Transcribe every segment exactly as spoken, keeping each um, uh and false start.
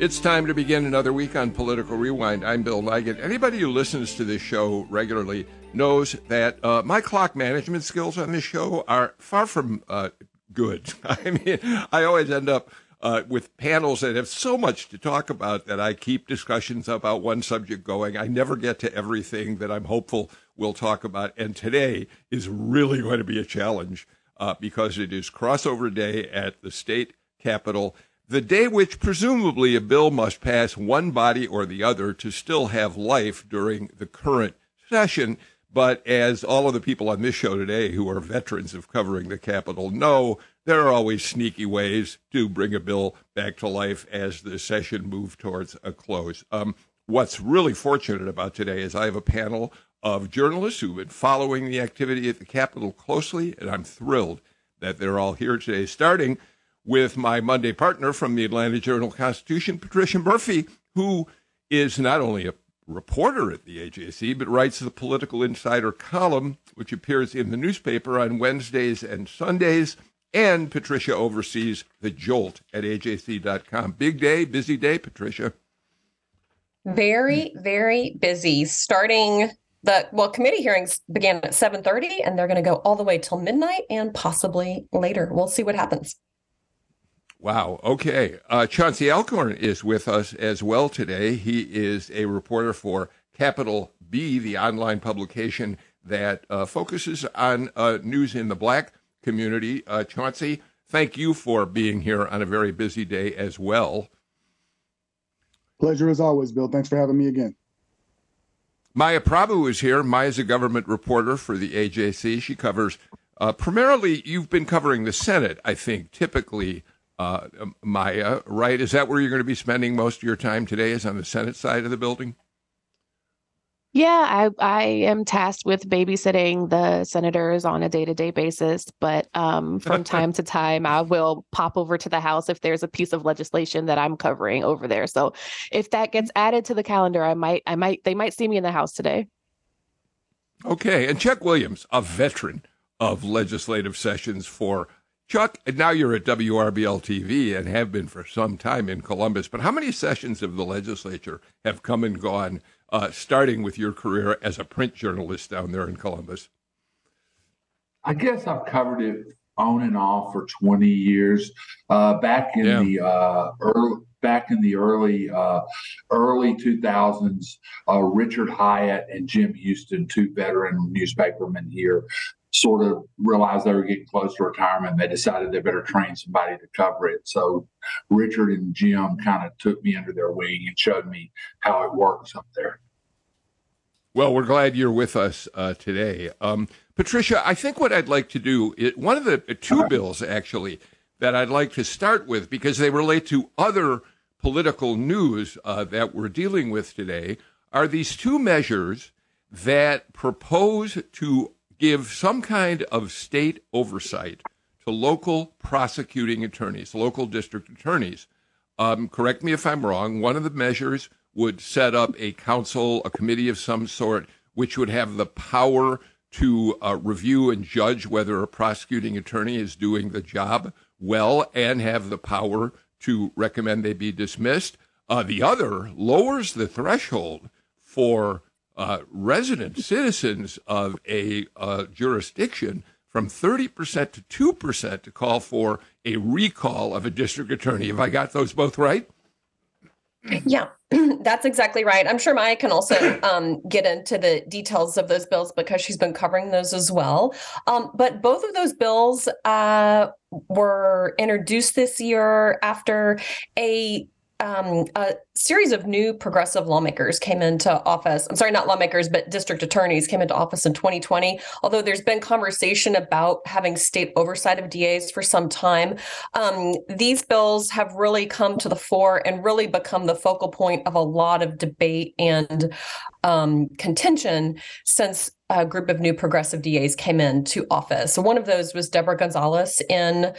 It's time to begin another week on Political Rewind. I'm Bill Nygut. Anybody who listens to this show regularly knows that uh, my clock management skills on this show are far from uh, good. I mean, I always end up uh, with panels that have so much to talk about that I keep discussions about one subject going. I never get to everything that I'm hopeful we'll talk about. And today is really going to be a challenge uh, because it is crossover day at the state capitol, the day which presumably a bill must pass one body or the other to still have life during the current session. But as all of the people on this show today who are veterans of covering the Capitol know, there are always sneaky ways to bring a bill back to life as the session moves towards a close. Um, what's really fortunate about today is I have a panel of journalists who've been following the activity at the Capitol closely, and I'm thrilled that they're all here today, starting with my Monday partner from the Atlanta Journal-Constitution, Patricia Murphy, who is not only a reporter at the A J C, but writes the Political Insider column, which appears in the newspaper on Wednesdays and Sundays. And Patricia oversees the Jolt at A J C dot com. Big day, busy day, Patricia. Very, very busy. Starting the, well, committee hearings began at seven thirty, and they're going to go all the way till midnight and possibly later. We'll see what happens. Wow. Okay. Uh, Chauncey Alcorn is with us as well today. He is a reporter for Capital B, the online publication that uh, focuses on uh, news in the Black community. Uh, Chauncey, thank you for being here on a very busy day as well. Pleasure as always, Bill. Thanks for having me again. Maya Prabhu is here. Maya is a government reporter for the A J C. She covers uh, primarily, you've been covering the Senate, I think, typically. Uh, Maya, right? Is that where you're going to be spending most of your time today, is on the Senate side of the building? Yeah, I, I am tasked with babysitting the senators on a day-to-day basis, but um, from time to time, I will pop over to the House if there's a piece of legislation that I'm covering over there. So if that gets added to the calendar, I might, I might, they might see me in the House today. Okay. And Chuck Williams, a veteran of legislative sessions for Chuck, now you're at W R B L T V and have been for some time in Columbus, but how many sessions of the legislature have come and gone, uh, starting with your career as a print journalist down there in Columbus? I guess I've covered it on and off for twenty years. Uh, back in yeah. the uh, early, back in the early uh, early two thousands, uh, Richard Hyatt and Jim Houston, two veteran newspapermen here, sort of realized they were getting close to retirement. They decided they better train somebody to cover it. So Richard and Jim kind of took me under their wing and showed me how it works up there. Well, we're glad you're with us uh, today. Um, Patricia, I think what I'd like to do, is, one of the uh, two uh-huh. bills, actually, that I'd like to start with, because they relate to other political news uh, that we're dealing with today, are these two measures that propose to give some kind of state oversight to local prosecuting attorneys, local district attorneys. Um, correct me if I'm wrong. One of the measures would set up a council, a committee of some sort, which would have the power to uh, review and judge whether a prosecuting attorney is doing the job well and have the power to recommend they be dismissed. Uh, the other lowers the threshold for Uh, resident citizens of a uh, jurisdiction from thirty percent to two percent to call for a recall of a district attorney. Have I got those both right? Yeah, that's exactly right. I'm sure Maya can also um, get into the details of those bills because she's been covering those as well. Um, but both of those bills uh, were introduced this year after a um, a series of new progressive lawmakers came into office. I'm sorry, not lawmakers, but district attorneys came into office in twenty twenty, although there's been conversation about having state oversight of D As for some time. Um, these bills have really come to the fore and really become the focal point of a lot of debate and um, contention since a group of new progressive D As came into office. So one of those was Deborah Gonzalez in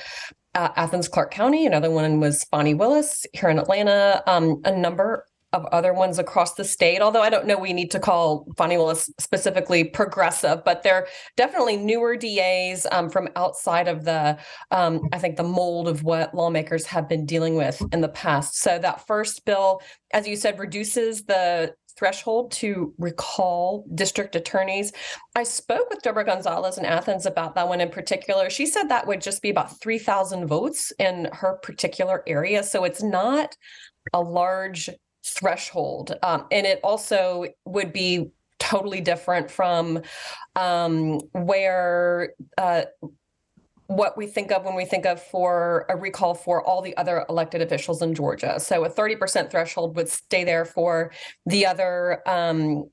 Uh, Athens Clarke County. Another one was Fani Willis here in Atlanta. Um, a number of other ones across the state, although I don't know we need to call Fani Willis specifically progressive, but they're definitely newer D As um, from outside of the, um, I think, the mold of what lawmakers have been dealing with in the past. So that first bill, as you said, reduces the threshold to recall district attorneys. I spoke with Deborah Gonzalez in Athens about that one in particular. She said that would just be about three thousand votes in her particular area. So it's not a large threshold. Um, and it also would be totally different from um, where uh, what we think of when we think of for a recall for all the other elected officials in Georgia. So a thirty percent threshold would stay there for the other um,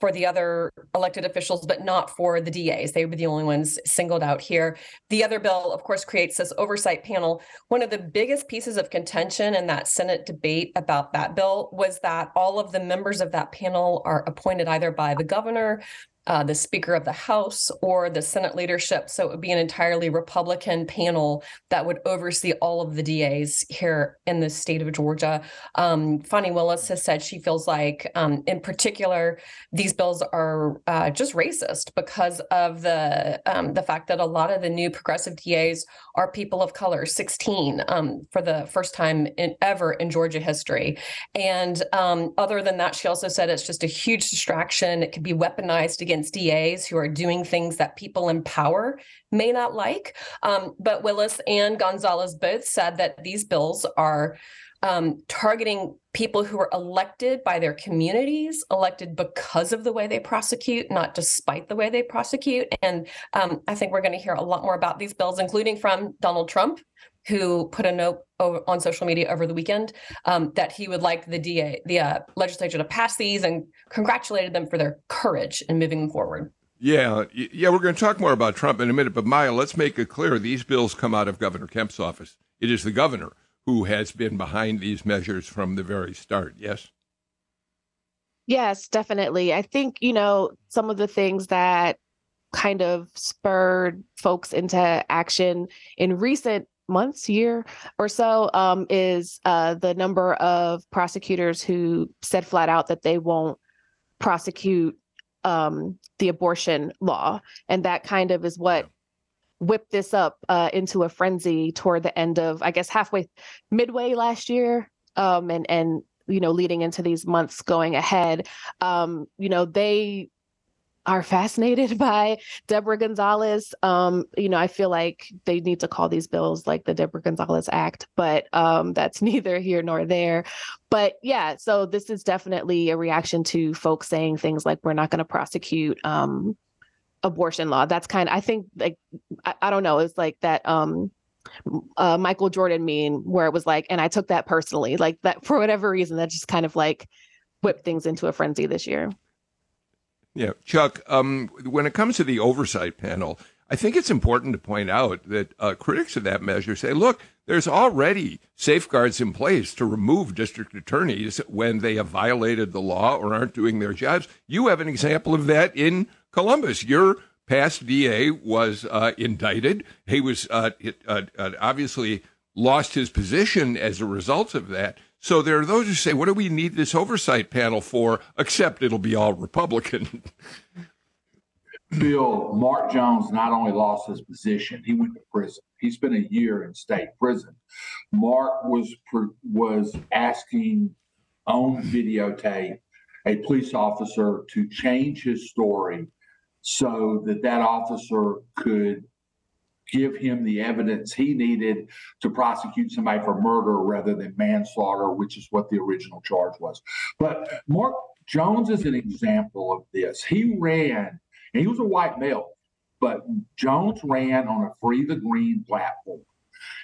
for the other elected officials, but not for the D As. They would be the only ones singled out here. The other bill, of course, creates this oversight panel. One of the biggest pieces of contention in that Senate debate about that bill was that all of the members of that panel are appointed either by the governor, Uh, the Speaker of the House, or the Senate leadership. So it would be an entirely Republican panel that would oversee all of the D As here in the state of Georgia. Um, Fani Willis has said she feels like, um, in particular, these bills are uh, just racist because of the um, the fact that a lot of the new progressive D As are people of color, sixteen um, for the first time in, ever in Georgia history. And um, other than that, she also said it's just a huge distraction. It could be weaponized against against D As who are doing things that people in power may not like. Um, but Willis and Gonzalez both said that these bills are um, targeting people who are elected by their communities, elected because of the way they prosecute, not despite the way they prosecute. And um, I think we're going to hear a lot more about these bills, including from Donald Trump, who put a note on social media over the weekend um, that he would like the D A, the uh, legislature to pass these, and congratulated them for their courage in moving them forward. Yeah, yeah, we're going to talk more about Trump in a minute, but Maya, let's make it clear these bills come out of Governor Kemp's office. It is the governor who has been behind these measures from the very start. Yes. Yes, definitely. I think, you know, some of the things that kind of spurred folks into action in recent months, year or so, um, is uh, the number of prosecutors who said flat out that they won't prosecute um, the abortion law. And that kind of is what whipped this up uh, into a frenzy toward the end of, I guess, halfway, midway last year, um, and, and, you know, leading into these months going ahead. Um, you know, they are fascinated by Deborah Gonzalez. Um, you know, I feel like they need to call these bills like the Deborah Gonzalez Act, but um, that's neither here nor there. But yeah, so this is definitely a reaction to folks saying things like, we're not going to prosecute um, abortion law. That's kind of, I think, like, I, I don't know, it's like that um, uh, Michael Jordan meme where it was like, and I took that personally, like that for whatever reason, that just kind of like whipped things into a frenzy this year. Yeah, Chuck, um, when it comes to the oversight panel, I think it's important to point out that uh, critics of that measure say, look, there's already safeguards in place to remove district attorneys when they have violated the law or aren't doing their jobs. You have an example of that in Columbus. Your past D A was uh, indicted. He was uh, it, uh, obviously lost his position as a result of that. So there are those who say, what do we need this oversight panel for, except it'll be all Republican? Bill, Mark Jones not only lost his position, he went to prison. He spent a year in state prison. Mark was was asking on videotape a police officer to change his story so that that officer could give him the evidence he needed to prosecute somebody for murder rather than manslaughter, which is what the original charge was. But Mark Jones is an example of this. He ran, and he was a white male, but Jones ran on a Free the Green platform.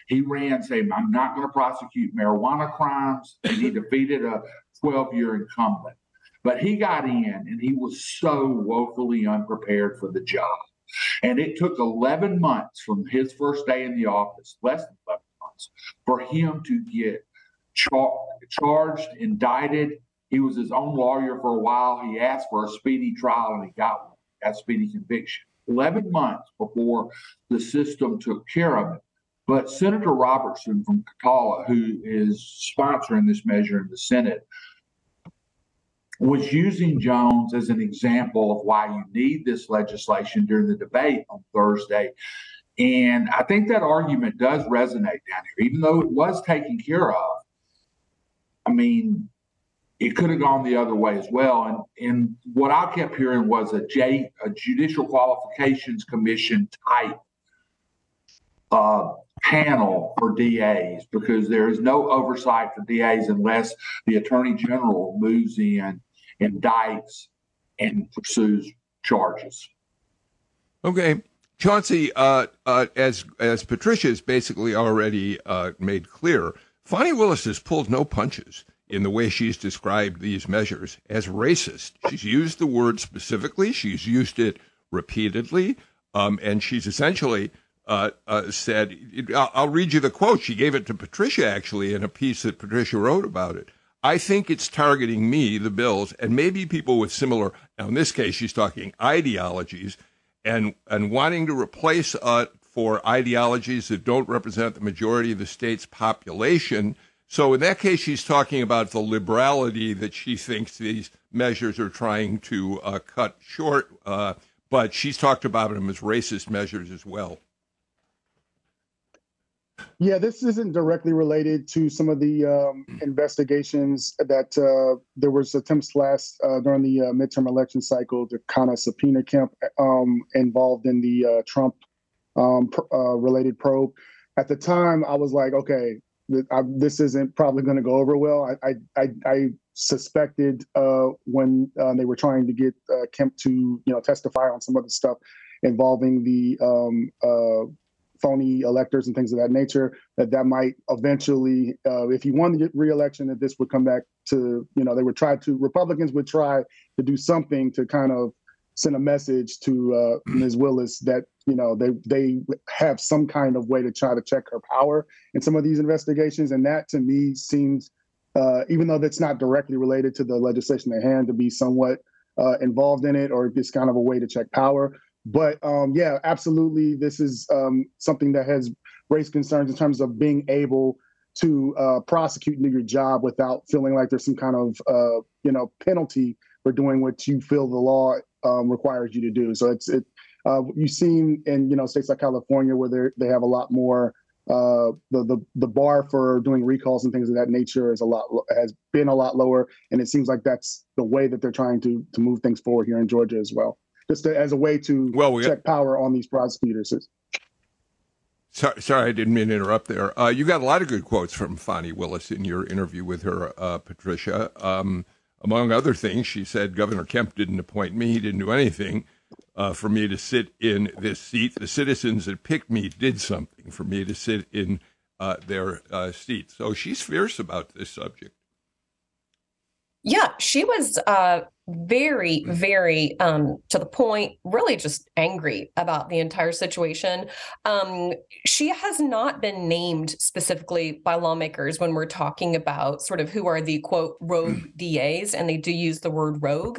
He ran saying, I'm not going to prosecute marijuana crimes, and he defeated a twelve-year incumbent. But he got in, and he was so woefully unprepared for the job. And it took eleven months from his first day in the office, less than eleven months, for him to get char- charged, indicted. He was his own lawyer for a while. He asked for a speedy trial, and he got one, got speedy conviction. eleven months before the system took care of it. But Senator Robertson from Catala, who is sponsoring this measure in the Senate, was using Jones as an example of why you need this legislation during the debate on Thursday. And I think that argument does resonate down here, even though it was taken care of. I mean, it could have gone the other way as well. And, and what I kept hearing was a, J, a Judicial Qualifications Commission type uh, panel for D As, because there is no oversight for D As unless the Attorney General moves in, indicts, and pursues charges. Okay. Chauncey, uh, uh, as, as Patricia's basically already uh, made clear, Fani Willis has pulled no punches in the way she's described these measures as racist. She's used the word specifically. She's used it repeatedly. Um, and she's essentially uh, uh, said, I'll, I'll read you the quote. She gave it to Patricia, actually, in a piece that Patricia wrote about it. I think it's targeting me, the bills, and maybe people with similar, now in this case, she's talking ideologies, and, and wanting to replace uh, for ideologies that don't represent the majority of the state's population. So in that case, she's talking about the liberality that she thinks these measures are trying to uh, cut short, uh, but she's talked about them as racist measures as well. Yeah, this isn't directly related to some of the um, investigations that uh, there was attempts last uh, during the uh, midterm election cycle to kind of subpoena Kemp um, involved in the uh, Trump um, pr- uh, related probe. At the time, I was like, okay, I, this isn't probably going to go over well. I I, I suspected uh, when uh, they were trying to get uh, Kemp to you know testify on some of the stuff involving the um, uh, phony electors and things of that nature, that that might eventually, uh, if he won the re-election, that this would come back to, you know, they would try to, Republicans would try to do something to kind of send a message to uh, Miz Willis that, you know, they they have some kind of way to try to check her power in some of these investigations. And that, to me, seems, uh, even though that's not directly related to the legislation at hand, to be somewhat uh, involved in it, or just kind of a way to check power. But, um, yeah, absolutely, this is um, something that has raised concerns in terms of being able to uh, prosecute and do your job without feeling like there's some kind of, uh, you know, penalty for doing what you feel the law Um, requires you to do. So it's it. Uh, you've seen in you know states like California where they have a lot more uh, the the the bar for doing recalls and things of that nature is a lot has been a lot lower, and it seems like that's the way that they're trying to to move things forward here in Georgia as well, just to, as a way to well, we check got, power on these prosecutors. Sorry, sorry, I didn't mean to interrupt there. Uh, you got a lot of good quotes from Fani Willis in your interview with her, uh, Patricia. Um, Among other things, she said, Governor Kemp didn't appoint me. He didn't do anything uh, for me to sit in this seat. The citizens that picked me did something for me to sit in uh, their uh, seat. So she's fierce about this subject. Yeah, she was uh, very, very um, to the point, really just angry about the entire situation. Um, she has not been named specifically by lawmakers when we're talking about sort of who are the, quote, rogue D As, and they do use the word rogue.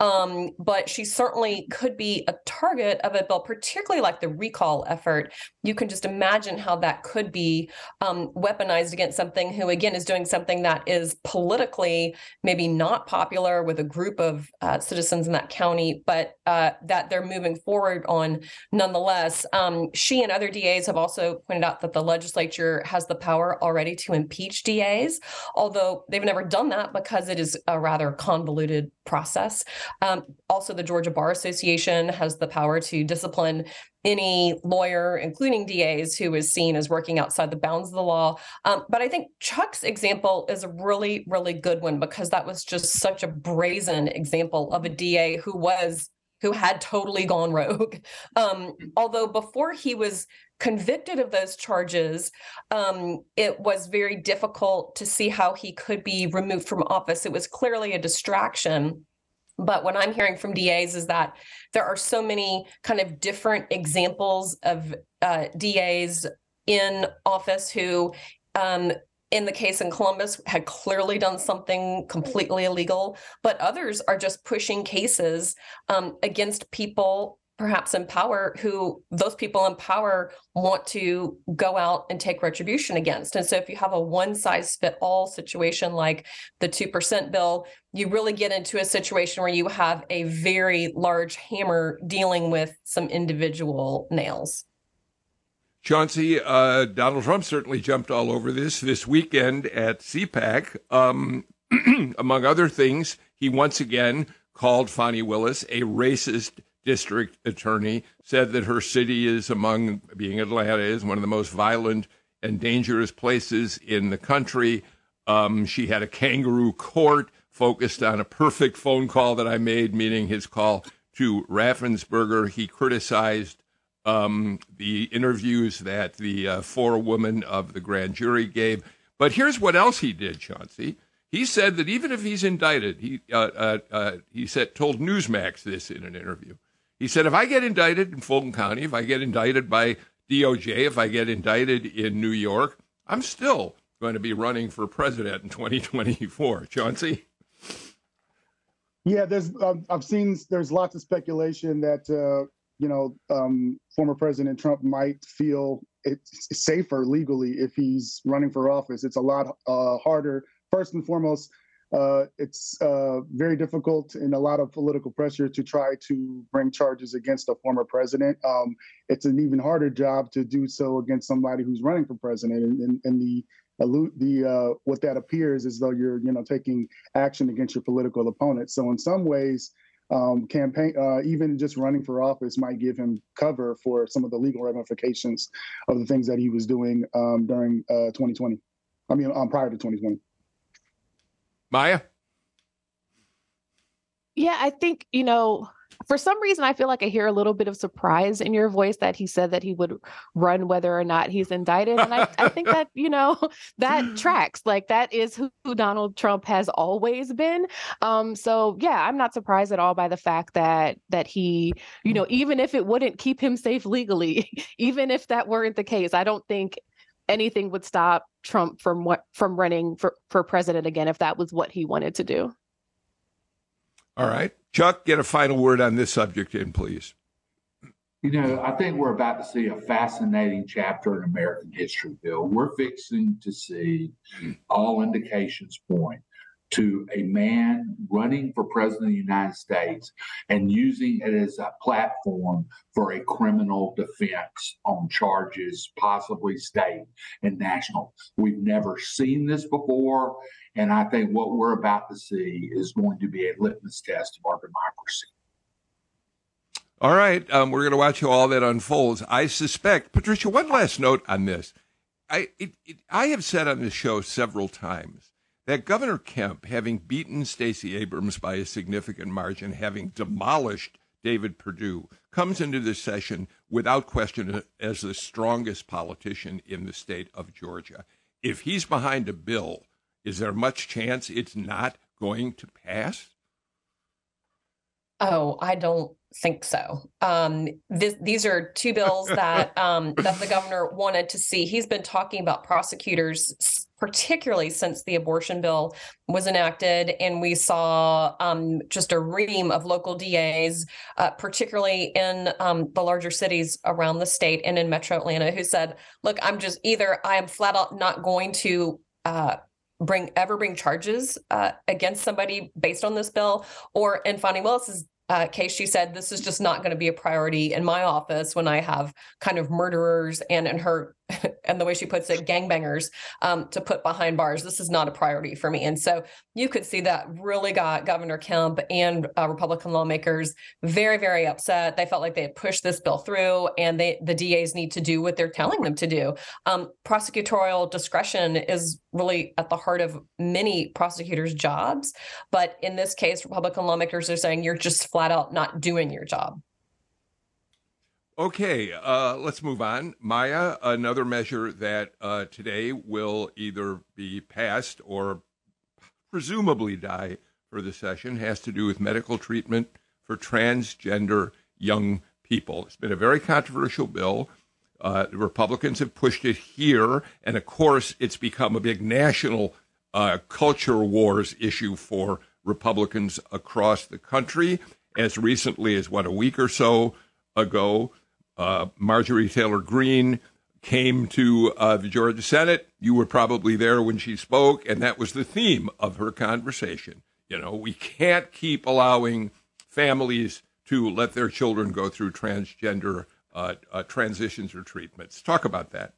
Um, but she certainly could be a target of a bill, particularly like the recall effort. You can just imagine how that could be um, weaponized against something who, again, is doing something that is politically maybe not popular with a group of uh, citizens in that county, but uh, that they're moving forward on nonetheless. Um, she and other D As have also pointed out that the legislature has the power already to impeach D As, although they've never done that because it is a rather convoluted process. Um, also, the Georgia Bar Association has the power to discipline any lawyer, including D As, who is seen as working outside the bounds of the law. Um, but I think Chuck's example is a really, really good one, because that was just such a brazen example of a D A who was who had totally gone rogue. Um, although before he was convicted of those charges, um, it was very difficult to see how he could be removed from office. It was clearly a distraction. But what I'm hearing from D As is that there are so many kind of different examples of uh, D As in office who, um, in the case in Columbus, had clearly done something completely illegal, but others are just pushing cases um, against people perhaps in power, who those people in power want to go out and take retribution against. And so if you have a one-size-fit-all situation like the two percent bill, you really get into a situation where you have a very large hammer dealing with some individual nails. Chauncey, uh, Donald Trump certainly jumped all over this this weekend at CPAC. Um, among other things, he once again called Fani Willis a racist district attorney, said that her city is among, being Atlanta, is one of the most violent and dangerous places in the country. Um, she had a kangaroo court focused on a perfect phone call that I made, meaning his call to Raffensperger. He criticized um, the interviews that the uh, forewoman of the grand jury gave. But here's what else he did, Chauncey. He said that even if he's indicted, he uh, uh, uh, he said told Newsmax this in an interview. He said, if I get indicted in Fulton County, if I get indicted by D O J, if I get indicted in New York, I'm still going to be running for president in twenty twenty-four. Chauncey? Yeah, there's um, I've seen there's lots of speculation that, uh, you know, um, former President Trump might feel it's safer legally if he's running for office. It's a lot uh, harder. First and foremost, Uh, it's uh, very difficult and a lot of political pressure to try to bring charges against a former president. Um, it's an even harder job to do so against somebody who's running for president. And, and, and the the uh, what that appears is though you're you know taking action against your political opponent. So in some ways, um, campaign uh, even just running for office might give him cover for some of the legal ramifications of the things that he was doing um, during uh, twenty twenty. I mean, um, prior to twenty twenty. Maya? Yeah, I think, you know, for some reason, I feel like I hear a little bit of surprise in your voice that he said that he would run whether or not he's indicted. And I, I think that, you know, that tracks. Like, that is who Donald Trump has always been. Um, so, yeah, I'm not surprised at all by the fact that that he, you know, even if it wouldn't keep him safe legally, even if that weren't the case, I don't think anything would stop Trump from what, from running for, for president again, if that was what he wanted to do. All right. Chuck, get a final word on this subject in, please. You know, I think we're about to see a fascinating chapter in American history, Bill. We're fixing to see, all indications point to a man running for president of the United States and using it as a platform for a criminal defense on charges, possibly state and national. We've never seen this before, and I think what we're about to see is going to be a litmus test of our democracy. All right, um, we're going to watch how all that unfolds. I suspect, Patricia, one last note on this. I, it, it, I have said on this show several times that Governor Kemp, having beaten Stacey Abrams by a significant margin, having demolished David Perdue, comes into this session without question as the strongest politician in the state of Georgia. If he's behind a bill, is there much chance it's not going to pass? Oh, I don't think so. Um, this, these are two bills that um, that the governor wanted to see. He's been talking about prosecutors, particularly since the abortion bill was enacted, and we saw um, just a ream of local D As, uh, particularly in um, the larger cities around the state and in Metro Atlanta, who said, look, I'm just either I am flat out not going to uh, bring ever bring charges uh, against somebody based on this bill, or in Fani Willis's Uh, case, she said, this is just not going to be a priority in my office when I have kind of murderers, and in her and the way she puts it, gangbangers, um, to put behind bars. This is not a priority for me. And so you could see that really got Governor Kemp and uh, Republican lawmakers very, very upset. They felt like they had pushed this bill through, and they, the D As need to do what they're telling them to do. Um, prosecutorial discretion is really at the heart of many prosecutors' jobs. But in this case, Republican lawmakers are saying you're just flat out not doing your job. Okay, uh, let's move on. Maya, another measure that uh, today will either be passed or presumably die for the session has to do with medical treatment for transgender young people. It's been a very controversial bill. Uh, the Republicans have pushed it here, and of course, it's become a big national uh, culture wars issue for Republicans across the country. As recently as, what, a week or so ago, Uh, Marjorie Taylor Greene came to uh, the Georgia Senate. You were probably there when she spoke, and that was the theme of her conversation. You know, we can't keep allowing families to let their children go through transgender uh, uh, transitions or treatments. Talk about that.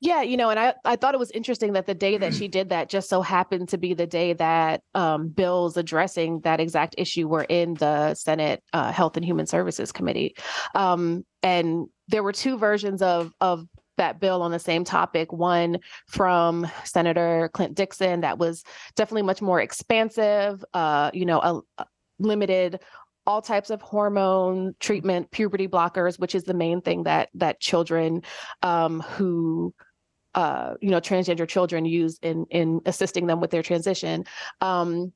Yeah, you know, and I, I thought it was interesting that the day that she did that just so happened to be the day that um, bills addressing that exact issue were in the Senate uh, Health and Human Services Committee. Um, and there were two versions of of that bill on the same topic, one from Senator Clint Dixon that was definitely much more expansive, uh, you know, a, a limited all types of hormone treatment, puberty blockers, which is the main thing that that children um, who... Uh, you know, transgender children use in in assisting them with their transition, um,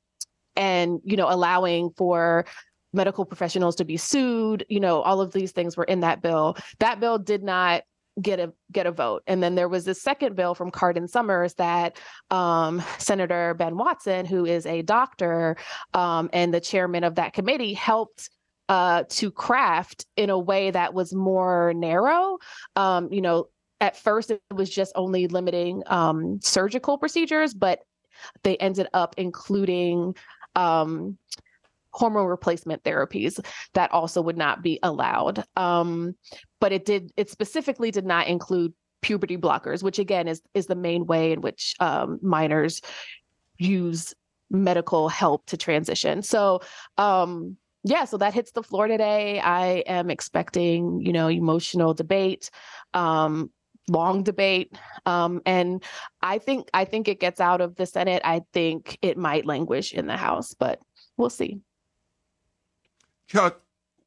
and you know, allowing for medical professionals to be sued. You know, all of these things were in that bill. That bill did not get a get a vote. And then there was this second bill from Cardin Summers that um, Senator Ben Watson, who is a doctor um, and the chairman of that committee, helped uh, to craft in a way that was more narrow. Um, you know. At first, it was just only limiting um, surgical procedures, but they ended up including um, hormone replacement therapies that also would not be allowed. Um, but it did; it specifically did not include puberty blockers, which again is is the main way in which um, minors use medical help to transition. So. Um, Yeah, so that hits the floor today. I am expecting, you know, emotional debate, um, long debate, um, and I think I think it gets out of the Senate. I think it might languish in the House, but we'll see. Chuck,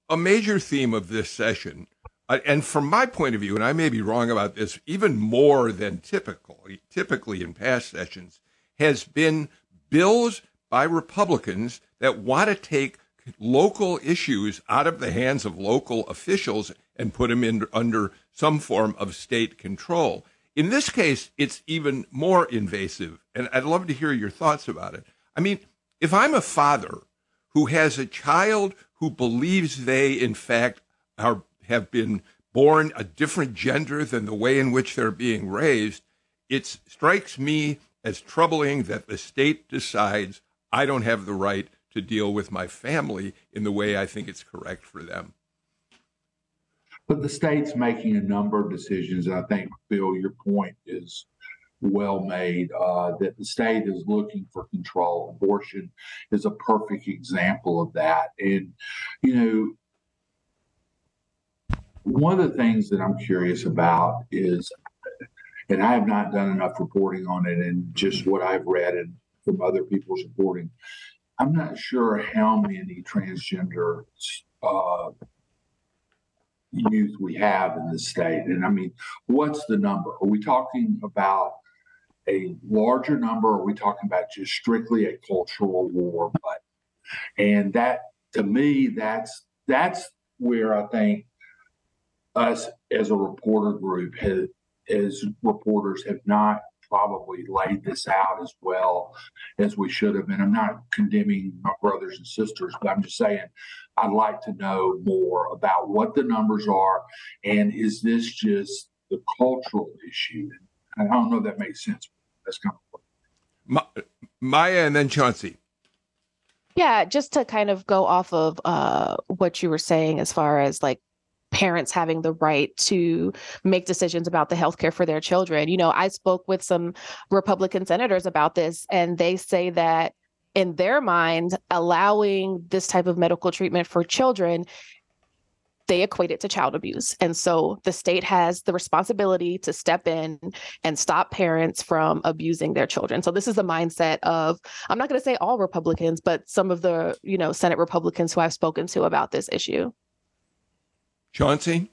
a major theme of this session, uh, and from my point of view, and I may be wrong about this, even more than typical, typically in past sessions, has been bills by Republicans that want to take local issues out of the hands of local officials and put them in under some form of state control. In this case, it's even more invasive, and I'd love to hear your thoughts about it. I mean, if I'm a father who has a child who believes they, in fact, are, have been born a different gender than the way in which they're being raised, it strikes me as troubling that the state decides I don't have the right to deal with my family in the way I think it's correct for them. But the state's making a number of decisions, and I think, Bill, your point is well made, uh, that the state is looking for control. Abortion is a perfect example of that. And, you know, one of the things that I'm curious about is, and I have not done enough reporting on it, and just what I've read and from other people's reporting, I'm not sure how many transgender uh, youth we have in the state. And I mean, what's the number? Are we talking about a larger number? Or are we talking about just strictly a cultural war? But, and that, to me, that's, that's where I think us as a reporter group, have, as reporters have not probably laid this out as well as we should have. And I'm not condemning my brothers and sisters, but I'm just saying I'd like to know more about what the numbers are, and is this just the cultural issue? And I don't know if that makes sense. That's kind of what. Maya and then Chauncey. Yeah, just to kind of go off of uh, what you were saying as far as like parents having the right to make decisions about the health care for their children. You know, I spoke with some Republican senators about this, and they say that in their mind, allowing this type of medical treatment for children, they equate it to child abuse. And so the state has the responsibility to step in and stop parents from abusing their children. So this is the mindset of, I'm not going to say all Republicans, but some of the, you know, Senate Republicans who I've spoken to about this issue. Chauncey?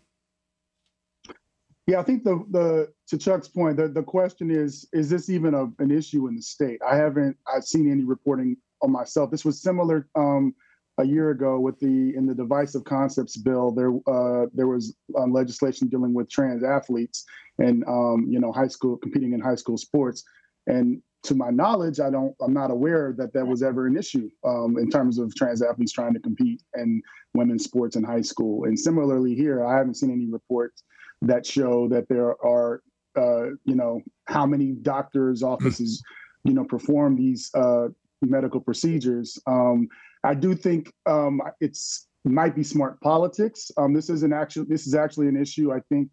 Yeah, I think the, the to Chuck's point, the, the question is, is this even a, an issue in the state? I haven't I've seen any reporting on myself. This was similar um, a year ago with the in the divisive concepts bill. There uh, there was um, legislation dealing with trans athletes and um, you know high school competing in high school sports. And to my knowledge, I don't I'm not aware that that was ever an issue um, in terms of trans athletes trying to compete in women's sports in high school. And similarly here, I haven't seen any reports that show that there are, uh, you know, how many doctors' offices, you know, perform these uh, medical procedures. Um, I do think um, it's might be smart politics. Um, this is an actual. This is actually an issue. I think,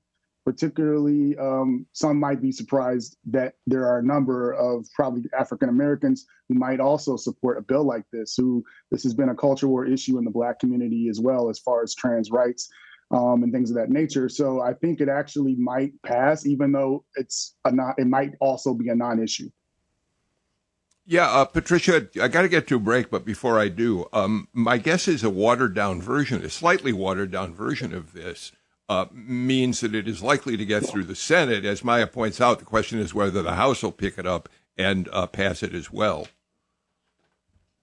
particularly, um, some might be surprised that there are a number of probably African Americans who might also support a bill like this. Who this has been a culture war issue in the Black community as well, as far as trans rights. Um, and things of that nature. So I think it actually might pass, even though it's a non, it might also be a non-issue. Yeah, uh, Patricia, I got to get to a break, but before I do, um, my guess is a watered-down version, a slightly watered-down version of this uh, means that it is likely to get through the Senate. As Maya points out, the question is whether the House will pick it up and uh, pass it as well.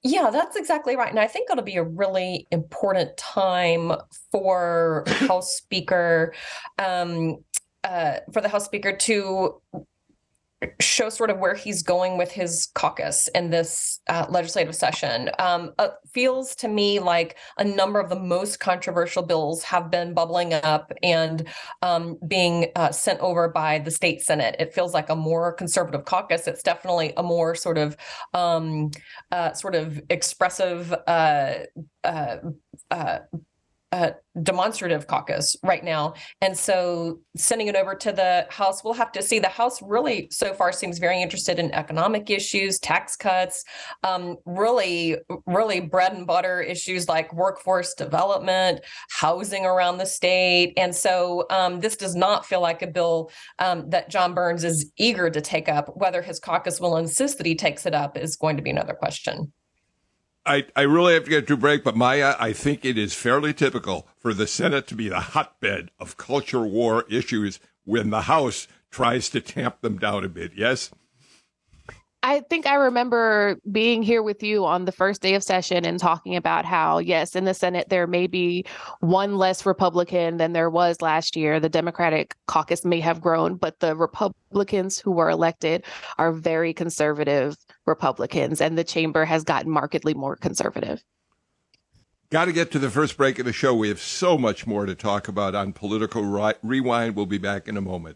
Yeah, that's exactly right. And I think it'll be a really important time for House Speaker, um, uh, for the House Speaker to show sort of where he's going with his caucus in this uh, legislative session. Um, it feels to me like a number of the most controversial bills have been bubbling up and um, being uh, sent over by the state Senate. It feels like a more conservative caucus. It's definitely a more sort of um, uh, sort of expressive uh, uh, uh, Uh, demonstrative caucus right now. And so sending it over to the House, we'll have to see. The House really so far seems very interested in economic issues, tax cuts, um, really, really bread and butter issues like workforce development, housing around the state. And so um, this does not feel like a bill um, that John Burns is eager to take up. Whether his caucus will insist that he takes it up is going to be another question. I, I really have to get to a break, but Maya, I think it is fairly typical for the Senate to be the hotbed of culture war issues when the House tries to tamp them down a bit, yes? I think I remember being here with you on the first day of session and talking about how, yes, in the Senate, there may be one less Republican than there was last year. The Democratic caucus may have grown, but the Republicans who were elected are very conservative Republicans, and the chamber has gotten markedly more conservative. Got to get to the first break of the show. We have so much more to talk about on Political Rewind. We'll be back in a moment.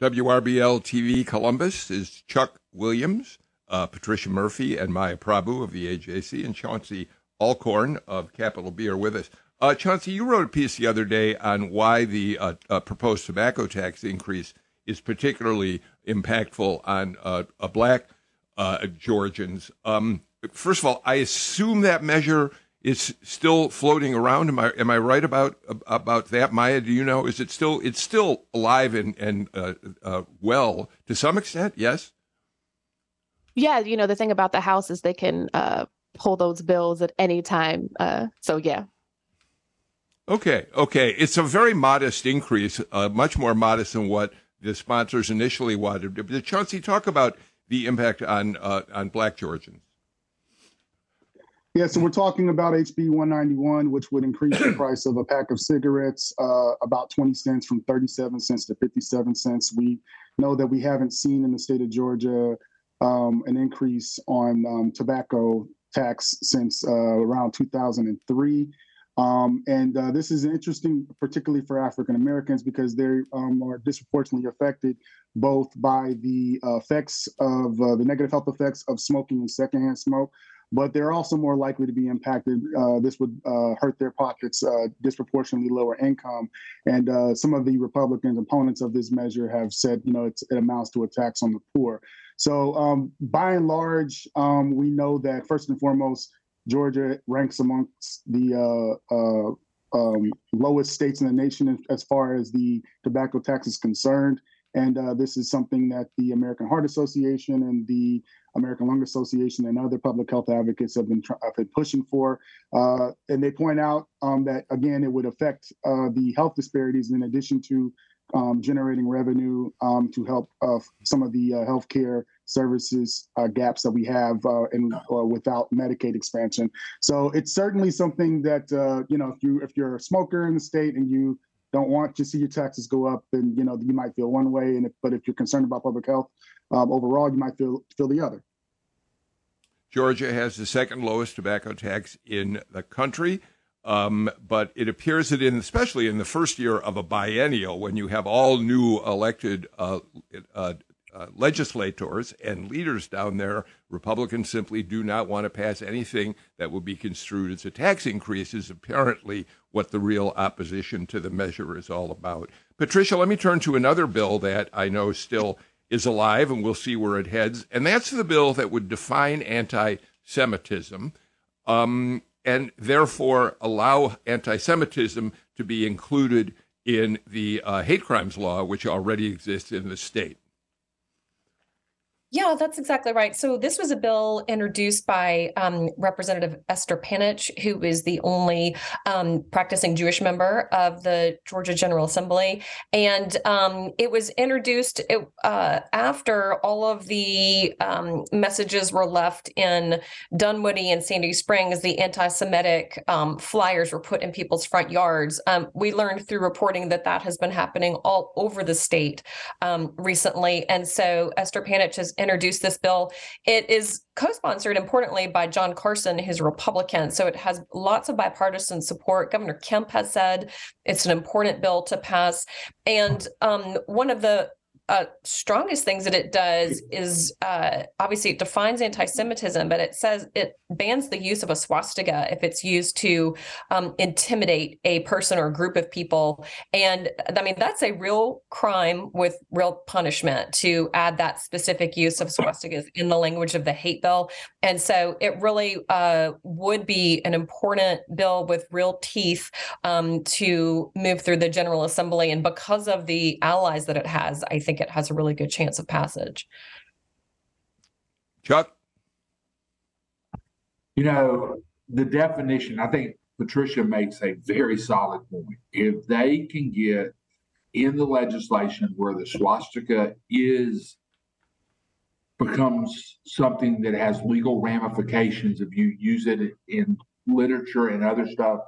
W R B L-T V Columbus is Chuck Williams, uh, Patricia Murphy, and Maya Prabhu of the A J C, and Chauncey Alcorn of Capital B are with us. Uh, Chauncey, you wrote a piece the other day on why the uh, uh, proposed tobacco tax increase is particularly impactful on uh, uh, Black uh, Georgians. Um, first of all, I assume that measure is still floating around. Am I am I right about about that, Maya? Do you know? Is it still it's still alive and and uh, uh, well to some extent? Yes. Yeah, you know the thing about the House is they can uh, pull those bills at any time. Uh, so yeah. Okay, okay. It's a very modest increase, uh, much more modest than what the sponsors initially wanted. But Chauncey, talk about the impact on uh, on Black Georgians? Yeah, so we're talking about H B one ninety-one, which would increase the price of a pack of cigarettes uh, about twenty cents from thirty-seven cents to fifty-seven cents. We know that we haven't seen in the state of Georgia um, an increase on um, tobacco tax since uh, around two thousand three. Um, and uh, this is interesting, particularly for African Americans, because they um, are disproportionately affected both by the uh, effects of uh, the negative health effects of smoking and secondhand smoke, but they're also more likely to be impacted. Uh, this would uh, hurt their pockets, uh, disproportionately lower income. And uh, some of the Republican opponents of this measure have said, you know, it's, it amounts to a tax on the poor. So um, by and large, um, we know that first and foremost, Georgia ranks amongst the uh, uh, um, lowest states in the nation as far as the tobacco tax is concerned. And uh, this is something that the American Heart Association and the American Lung Association and other public health advocates have been, have been pushing for. Uh, and they point out um, that, again, it would affect uh, the health disparities in addition to um, generating revenue um, to help uh, some of the uh, healthcare services uh, gaps that we have uh, in, uh, without Medicaid expansion. So it's certainly something that, uh, you know, if, you, if you're a smoker in the state and you don't want to see your taxes go up, and you know, you might feel one way, and if, but if you're concerned about public health um, overall, you might feel feel the other. Georgia has the second lowest tobacco tax in the country, um, but it appears that, in, especially in the first year of a biennial, when you have all new elected uh, uh, uh, legislators and leaders down there, Republicans simply do not want to pass anything that would be construed as a tax increase, is apparently what the real opposition to the measure is all about. Patricia, let me turn to another bill that I know still is alive, and we'll see where it heads, and that's the bill that would define anti-Semitism um, and therefore allow anti-Semitism to be included in the uh, hate crimes law, which already exists in the state. Yeah, that's exactly right. So this was a bill introduced by um, Representative Esther Panitch, who is the only um, practicing Jewish member of the Georgia General Assembly. And um, it was introduced uh, after all of the um, messages were left in Dunwoody and Sandy Springs. The anti-Semitic um, flyers were put in people's front yards. Um, we learned through reporting that that has been happening all over the state um, recently. And so Esther Panitch has introduced this bill. It is co-sponsored, importantly, by John Carson, who's a Republican. So it has lots of bipartisan support. Governor Kemp has said it's an important bill to pass. And um, one of the Uh, strongest things that it does is uh, obviously it defines anti-Semitism, but it says it bans the use of a swastika if it's used to um, intimidate a person or a group of people. And I mean, that's a real crime with real punishment to add that specific use of swastikas in the language of the hate bill. And so it really uh, would be an important bill with real teeth um, to move through the General Assembly. And because of the allies that it has, I think it has a really good chance of passage. Chuck? You know, the definition, I think Patricia makes a very solid point. If they can get in the legislation where the swastika is, becomes something that has legal ramifications if you use it in literature and other stuff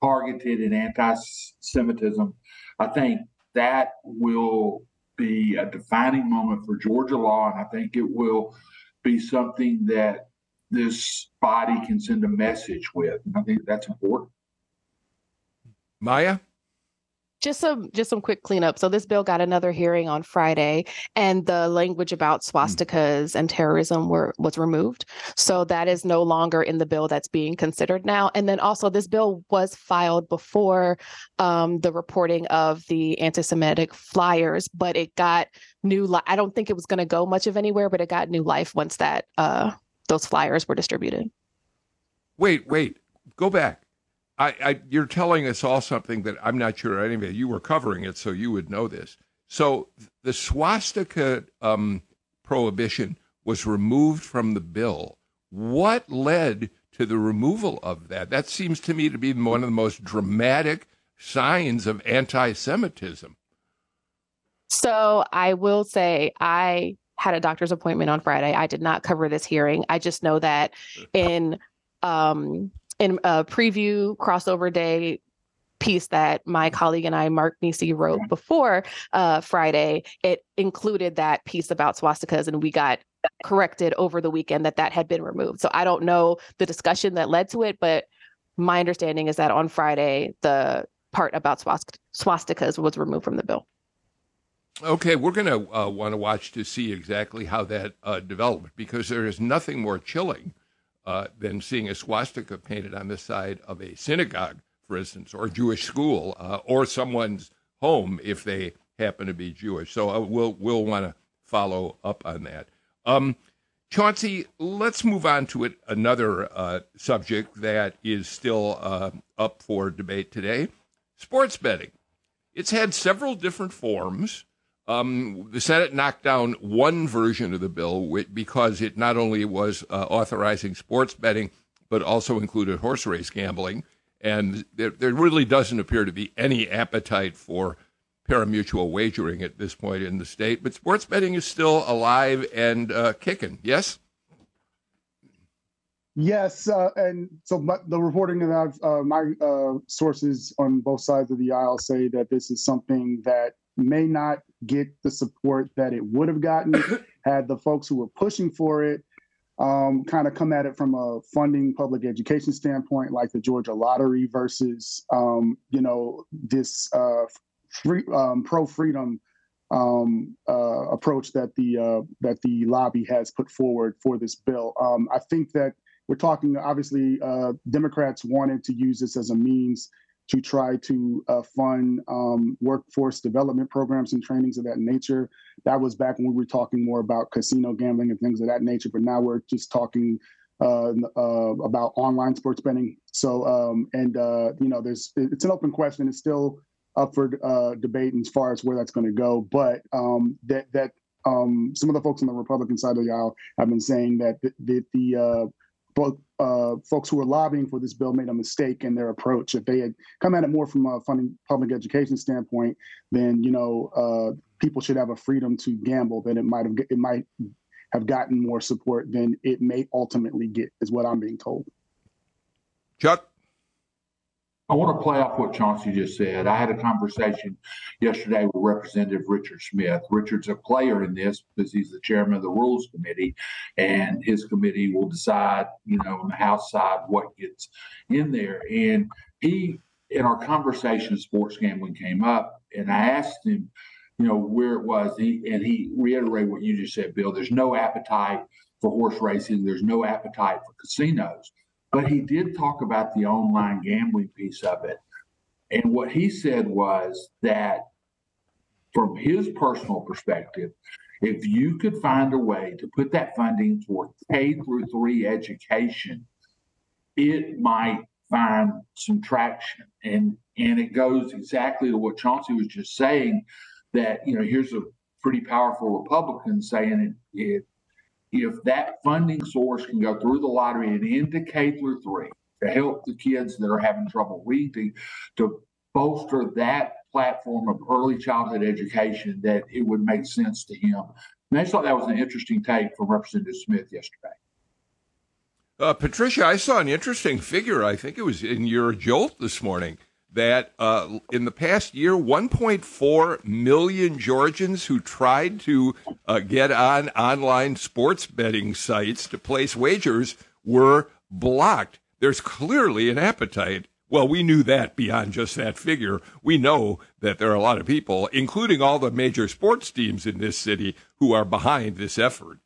targeted in anti-Semitism, I think that will be a defining moment for Georgia law, and I think it will be something that this body can send a message with, and I think that's important. Maya? Just some, just some quick cleanup. So this bill got another hearing on Friday, and the language about swastikas and terrorism were was removed. So that is no longer in the bill that's being considered now. And then also, this bill was filed before um, the reporting of the anti-Semitic flyers, but it got new life. I don't think it was going to go much of anywhere, but it got new life once that uh, those flyers were distributed. Wait, wait, go back. I, I, you're telling us all something that I'm not sure anyway. You were covering it, so you would know this. So the swastika um, prohibition was removed from the bill. What led to the removal of that? That seems to me to be one of the most dramatic signs of anti-Semitism. So I will say I had a doctor's appointment on Friday. I did not cover this hearing. I just know that in um, in a preview crossover day piece that my colleague and I, Mark Nisi, wrote before uh, Friday, it included that piece about swastikas, and we got corrected over the weekend that that had been removed. So I don't know the discussion that led to it, but my understanding is that on Friday, the part about swastikas was removed from the bill. Okay, we're going to uh, want to watch to see exactly how that uh, developed, because there is nothing more chilling uh, than seeing a swastika painted on the side of a synagogue, for instance, or a Jewish school, uh, or someone's home if they happen to be Jewish. So uh, we'll we'll want to follow up on that. Um, Chauncey, let's move on to it, another uh, subject that is still uh, up for debate today, sports betting. It's had several different forms. Um, the Senate knocked down one version of the bill which, because it not only was uh, authorizing sports betting, but also included horse race gambling. And there, there really doesn't appear to be any appetite for pari-mutuel wagering at this point in the state. But sports betting is still alive and uh, kicking, yes? Yes. Uh, and so the reporting that uh, my uh, sources on both sides of the aisle say that this is something that may not get the support that it would have gotten had the folks who were pushing for it um, kind of come at it from a funding public education standpoint, like the Georgia lottery versus, um, you know, this uh, free, um, pro-freedom um, uh, approach that the uh, that the lobby has put forward for this bill. Um, I think that we're talking, obviously, uh, Democrats wanted to use this as a means to try to uh, fund um, workforce development programs and trainings of that nature. That was back when we were talking more about casino gambling and things of that nature, but now we're just talking uh, uh, about online sports betting. So, um, and uh, you know, there's it's an open question. It's still up for uh, debate as far as where that's going to go. But um, that that um, some of the folks on the Republican side of the aisle have been saying that the, that the uh, both uh, folks who were lobbying for this bill made a mistake in their approach. If they had come at it more from a funding public education standpoint, then you know uh, people should have a freedom to gamble. Then it might have it might have gotten more support than it may ultimately get, is what I'm being told. Chuck, I want to play off what Chauncey just said. I had a conversation yesterday with Representative Richard Smith. Richard's a player in this because he's the chairman of the Rules Committee, and his committee will decide, you know, on the House side what gets in there. And he, in our conversation, sports gambling came up, and I asked him, you know, where it was. He, and he reiterated what you just said, Bill. There's no appetite for horse racing. There's no appetite for casinos. But he did talk about the online gambling piece of it. And what he said was that from his personal perspective, if you could find a way to put that funding toward K through three education, it might find some traction. And and it goes exactly to what Chauncey was just saying, that, you know, here's a pretty powerful Republican saying it, it if that funding source can go through the lottery and into K through three to help the kids that are having trouble reading, to bolster that platform of early childhood education, that it would make sense to him. And I just thought that was an interesting take from Representative Smith yesterday. Uh, Patricia, I saw an interesting figure. I think it was in your Jolt this morning that uh, in the past year, one point four million Georgians who tried to uh, get on online sports betting sites to place wagers were blocked. There's clearly an appetite. Well, we knew that beyond just that figure. We know that there are a lot of people, including all the major sports teams in this city, who are behind this effort.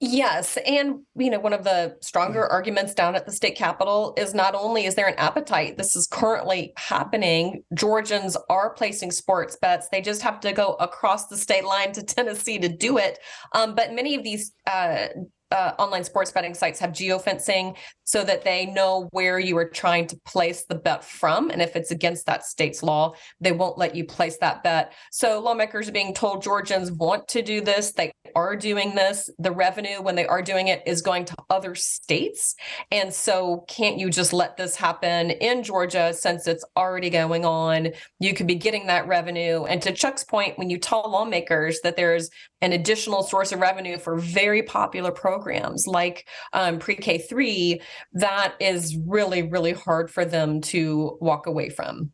Yes. And, you know, one of the stronger arguments down at the state capitol is not only is there an appetite, this is currently happening. Georgians are placing sports bets. They just have to go across the state line to Tennessee to do it. Um, but many of these uh, uh, online sports betting sites have geofencing so that they know where you are trying to place the bet from. And if it's against that state's law, they won't let you place that bet. So lawmakers are being told Georgians want to do this. They are doing this. The revenue, when they are doing it, is going to other states. And so can't you just let this happen in Georgia since it's already going on? You could be getting that revenue. And to Chuck's point, when you tell lawmakers that there's an additional source of revenue for very popular programs like um, pre-K three, that is really, really hard for them to walk away from.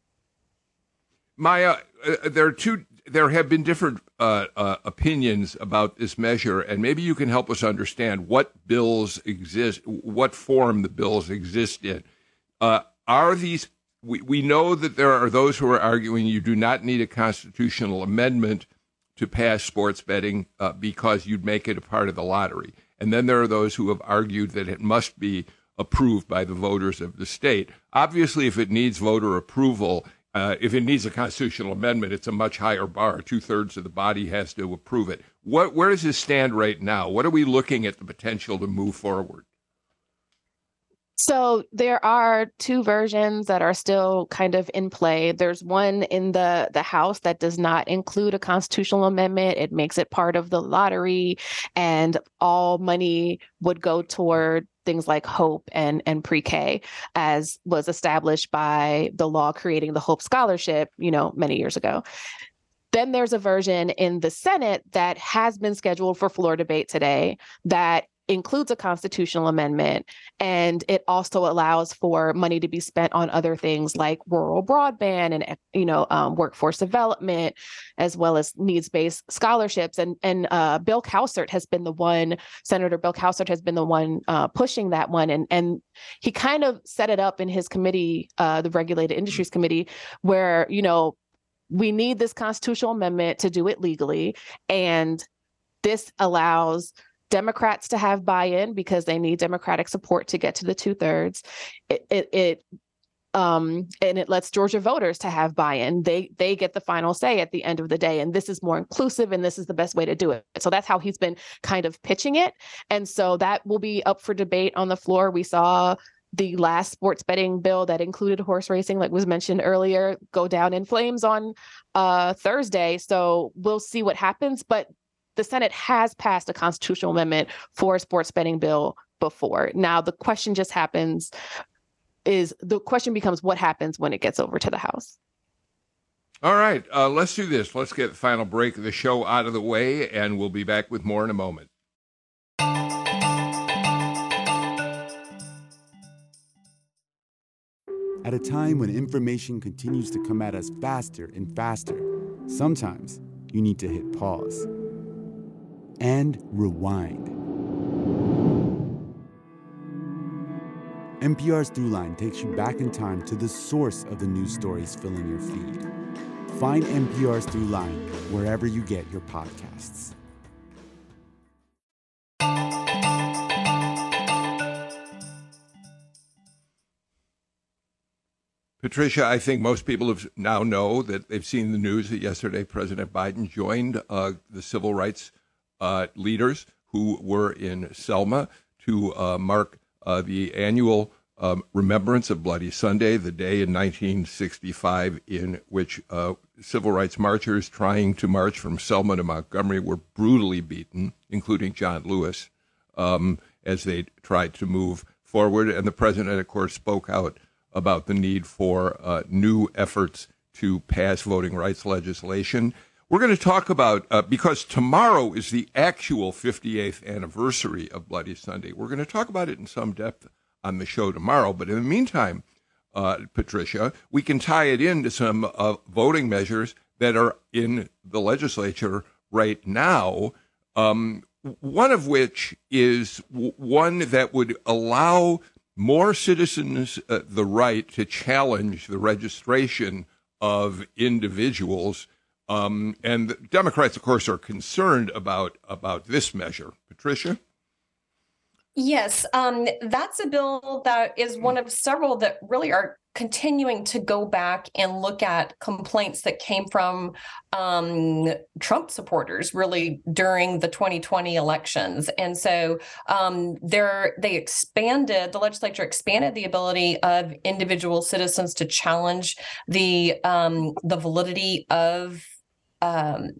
Maya, uh, there are two. There have been different uh, uh, opinions about this measure, and maybe you can help us understand what bills exist, what form the bills exist in. Uh, are these? We, we know that there are those who are arguing you do not need a constitutional amendment to pass sports betting uh, because you'd make it a part of the lottery. And then there are those who have argued that it must be approved by the voters of the state. Obviously, if it needs voter approval, uh, if it needs a constitutional amendment, it's a much higher bar. Two-thirds of the body has to approve it. What, where does this stand right now? What are we looking at the potential to move forward? So there are two versions that are still kind of in play. There's one in the, the House that does not include a constitutional amendment. It makes it part of the lottery, and all money would go toward things like HOPE and, and pre-K, as was established by the law creating the HOPE scholarship, you know, many years ago. Then there's a version in the Senate that has been scheduled for floor debate today that includes a constitutional amendment, and it also allows for money to be spent on other things like rural broadband and you know um, workforce development, as well as needs-based scholarships. And and uh, Bill Cowsert has been the one, Senator Bill Cowsert has been the one uh, pushing that one, and and he kind of set it up in his committee, uh, the Regulated Industries Committee, where you know we need this constitutional amendment to do it legally, and this allows Democrats to have buy-in because they need Democratic support to get to the two-thirds. It, it, it um, and it lets Georgia voters to have buy-in. They they get the final say at the end of the day, and this is more inclusive, and this is the best way to do it. So that's how he's been kind of pitching it, and so that will be up for debate on the floor. We saw the last sports betting bill that included horse racing, like was mentioned earlier, go down in flames on uh, Thursday. So we'll see what happens, but the Senate has passed a constitutional amendment for a sports betting bill before. Now, the question just happens is the question becomes what happens when it gets over to the House. All right, uh, let's do this. Let's get the final break of the show out of the way, and we'll be back with more in a moment. At a time when information continues to come at us faster and faster, sometimes you need to hit pause and rewind. N P R's Throughline takes you back in time to the source of the news stories filling your feed. Find N P R's Throughline wherever you get your podcasts. Patricia, I think most people have now know that they've seen the news that yesterday President Biden joined uh, the civil rights Uh, leaders who were in Selma to uh, mark uh, the annual um, remembrance of Bloody Sunday, the day in nineteen sixty-five in which uh, civil rights marchers trying to march from Selma to Montgomery were brutally beaten, including John Lewis, um, as they tried to move forward. And the president, of course, spoke out about the need for uh, new efforts to pass voting rights legislation. We're going to talk about, uh, because tomorrow is the actual fifty-eighth anniversary of Bloody Sunday. We're going to talk about it in some depth on the show tomorrow. But in the meantime, uh, Patricia, we can tie it into some uh, voting measures that are in the legislature right now, um, one of which is w- one that would allow more citizens uh, the right to challenge the registration of individuals. Um, and the Democrats, of course, are concerned about about this measure. Patricia? Yes, um, that's a bill that is one of several that really are continuing to go back and look at complaints that came from um, Trump supporters really during the twenty twenty elections. And so um, there, they expanded, the legislature expanded the ability of individual citizens to challenge the um, the validity of um,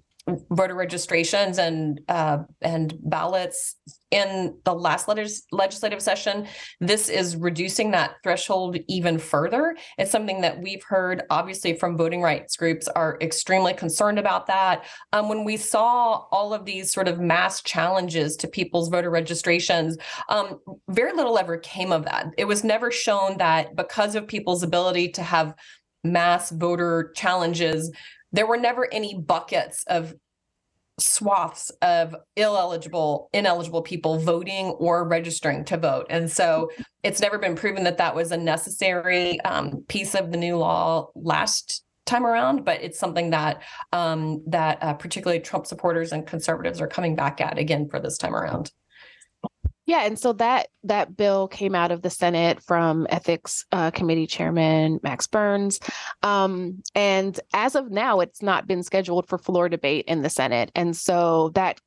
voter registrations and uh, and ballots in the last letters, legislative session. This is reducing that threshold even further. It's something that we've heard, obviously, from voting rights groups are extremely concerned about that. Um, when we saw all of these sort of mass challenges to people's voter registrations, um, very little ever came of that. It was never shown that because of people's ability to have mass voter challenges, there were never any buckets of swaths of illegible, ineligible people voting or registering to vote. And so it's never been proven that that was a necessary um, piece of the new law last time around, but it's something that um, that uh, particularly Trump supporters and conservatives are coming back at again for this time around. Yeah. And so that that bill came out of the Senate from Ethics uh, Committee Chairman Max Burns. Um, and as of now, it's not been scheduled for floor debate in the Senate. And so that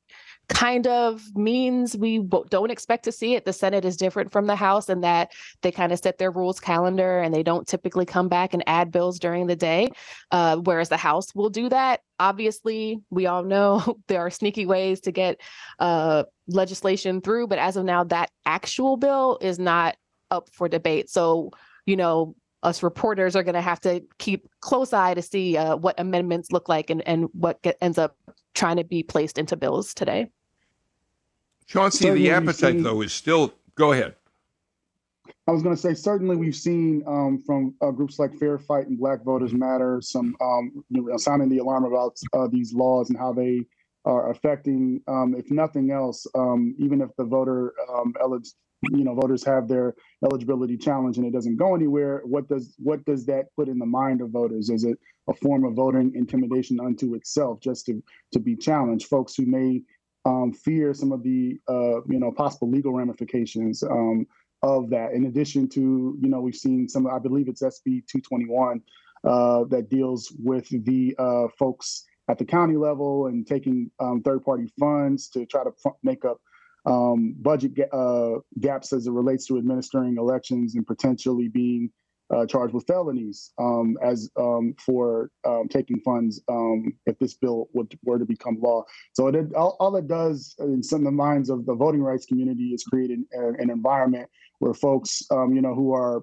kind of means we don't expect to see it. The Senate is different from the House in that they kind of set their rules calendar and they don't typically come back and add bills during the day, uh, whereas the House will do that. Obviously, we all know there are sneaky ways to get uh, legislation through, but as of now, that actual bill is not up for debate. So, you know, us reporters are going to have to keep close eye to see uh, what amendments look like and, and what get, ends up trying to be placed into bills today. Chauncey, certainly the appetite, seen, though, is still... Go ahead. I was going to say, certainly we've seen um, from uh, groups like Fair Fight and Black Voters Matter, some um, sounding the alarm about uh, these laws and how they are affecting, um, if nothing else, um, even if the voter um, elig- you know, voters have their eligibility challenged and it doesn't go anywhere, what does what does that put in the mind of voters? Is it a form of voting intimidation unto itself just to, to be challenged? Folks who may... Um, fear some of the, uh, you know, possible legal ramifications um, of that. In addition to, you know, we've seen some, I believe it's S B two twenty-one uh, that deals with the uh, folks at the county level and taking um, third-party funds to try to f- make up um, budget ga- uh, gaps as it relates to administering elections and potentially being uh, charged with felonies um, as um, for um, taking funds um, if this bill would, were to become law. So it, all, all it does in some of the minds of the voting rights community is create an, an environment where folks, um, you know, who are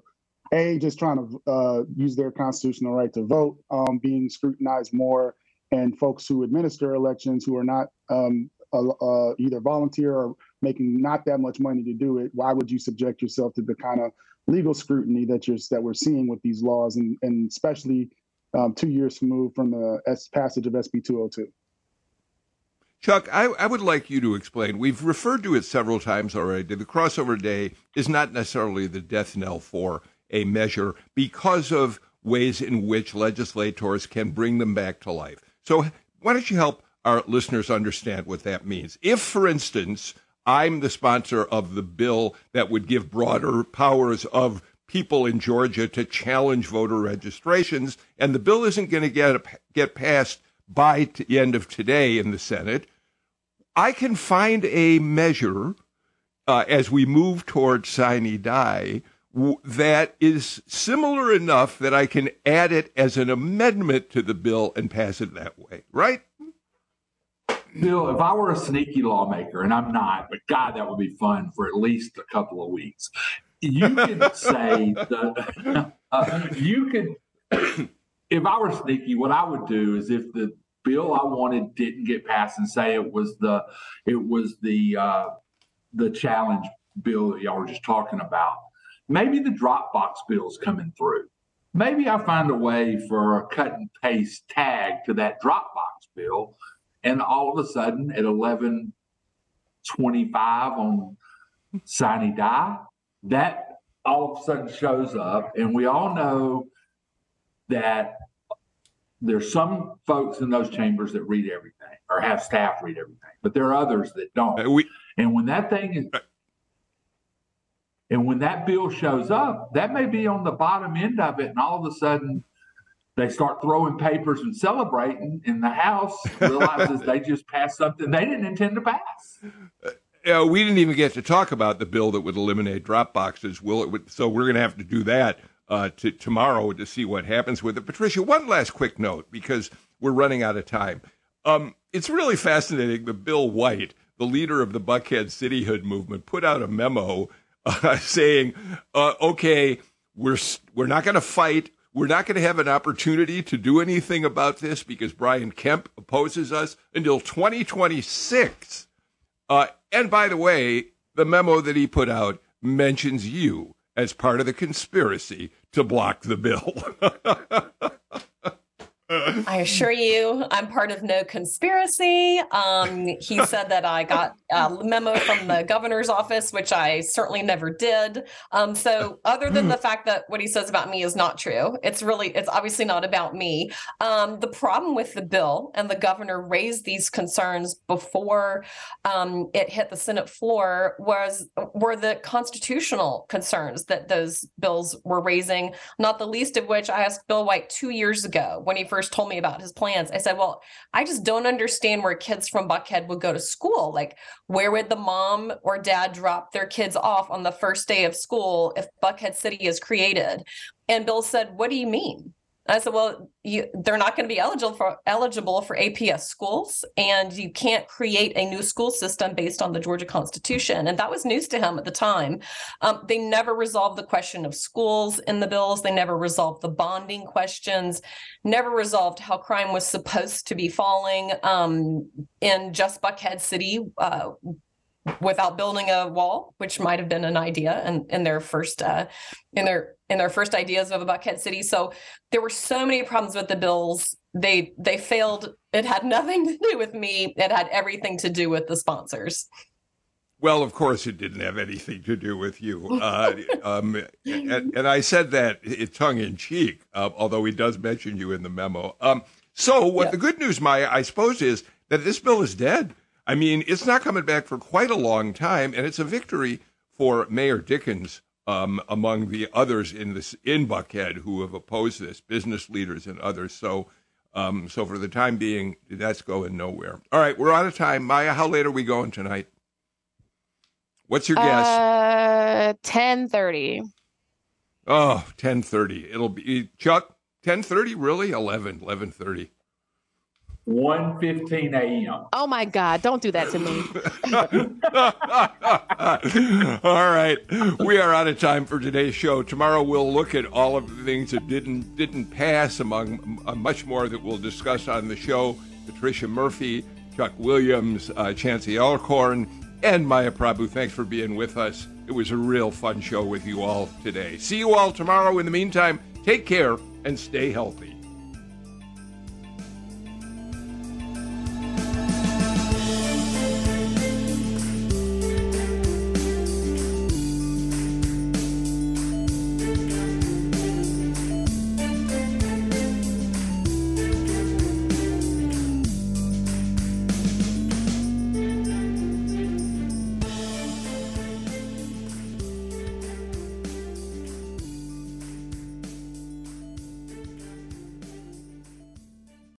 A, just trying to uh, use their constitutional right to vote, um, being scrutinized more, and folks who administer elections who are not um, uh, uh, either volunteer or making not that much money to do it. Why would you subject yourself to the kind of legal scrutiny that you're that we're seeing with these laws, and, and especially um, two years removed from the S- passage of S B two oh two. Chuck, I, I would like you to explain. We've referred to it several times already. The crossover day is not necessarily the death knell for a measure because of ways in which legislators can bring them back to life. So why don't you help our listeners understand what that means? If, for instance, I'm the sponsor of the bill that would give broader powers of people in Georgia to challenge voter registrations, and the bill isn't going to get get passed by t- the end of today in the Senate, I can find a measure uh, as we move toward sine die w- that is similar enough that I can add it as an amendment to the bill and pass it that way, right? Bill, if I were a sneaky lawmaker, and I'm not, but God, that would be fun for at least a couple of weeks. You could say that uh, you could, if I were sneaky, what I would do is if the bill I wanted didn't get passed, and say it was the it was the uh, the challenge bill that y'all were just talking about. Maybe the Dropbox bill's coming through. Maybe I find a way for a cut and paste tag to that Dropbox bill. And all of a sudden, at eleven twenty-five on sine die, that all of a sudden shows up. And we all know that there's some folks in those chambers that read everything or have staff read everything, but there are others that don't. Uh, we, and when that thing is... And when that bill shows up, that may be on the bottom end of it, and all of a sudden they start throwing papers and celebrating, and the House realizes they just passed something they didn't intend to pass. Uh, we didn't even get to talk about the bill that would eliminate drop boxes, Will it would, so we're going to have to do that uh, to, tomorrow to see what happens with it. Patricia, one last quick note, because we're running out of time. Um, it's really fascinating that Bill White, the leader of the Buckhead Cityhood movement, put out a memo uh, saying, uh, okay, we're we're not going to fight. We're not going to have an opportunity to do anything about this because Brian Kemp opposes us until twenty twenty-six. Uh, and by the way, the memo that he put out mentions you as part of the conspiracy to block the bill. I assure you, I'm part of no conspiracy. Um, he said that I got a memo from the governor's office, which I certainly never did. Um, so other than the fact that what he says about me is not true, it's really, it's obviously not about me. Um, the problem with the bill, and the governor raised these concerns before um, it hit the Senate floor, was were the constitutional concerns that those bills were raising, not the least of which I asked Bill White two years ago when he first First told me about his plans. I said, well, I just don't understand where kids from Buckhead would go to school. Like, where would the mom or dad drop their kids off on the first day of school if Buckhead City is created? And Bill said, what do you mean? I said, well, you, they're not going to be eligible for eligible for A P S schools, and you can't create a new school system based on the Georgia Constitution. And that was news to him at the time. Um, they never resolved the question of schools in the bills. They never resolved the bonding questions, never resolved how crime was supposed to be falling um, in just Buckhead City uh, without building a wall, which might have been an idea in, in their first uh, in their in their first ideas of a Buckhead City. So there were so many problems with the bills. They they failed. It had nothing to do with me. It had everything to do with the sponsors. Well, of course, it didn't have anything to do with you. Uh, um, and, and I said that tongue in cheek, uh, although he does mention you in the memo. Um, so what yeah. the good news, Maya, I suppose, is that this bill is dead. I mean, it's not coming back for quite a long time, and it's a victory for Mayor Dickens, Um, among the others in this in Buckhead who have opposed this, business leaders and others. So, um, so for the time being, that's going nowhere. All right, we're out of time. Maya, how late are we going tonight? What's your guess? Uh, ten thirty. Oh, ten thirty. It'll be Chuck. Ten thirty, really? Eleven. Eleven thirty. one fifteen a m Oh, my God. Don't do that to me. All right. We are out of time for today's show. Tomorrow we'll look at all of the things that didn't didn't pass, among uh, much more that we'll discuss on the show. Patricia Murphy, Chuck Williams, uh, Chauncey Alcorn, and Maya Prabhu. Thanks for being with us. It was a real fun show with you all today. See you all tomorrow. In the meantime, take care and stay healthy.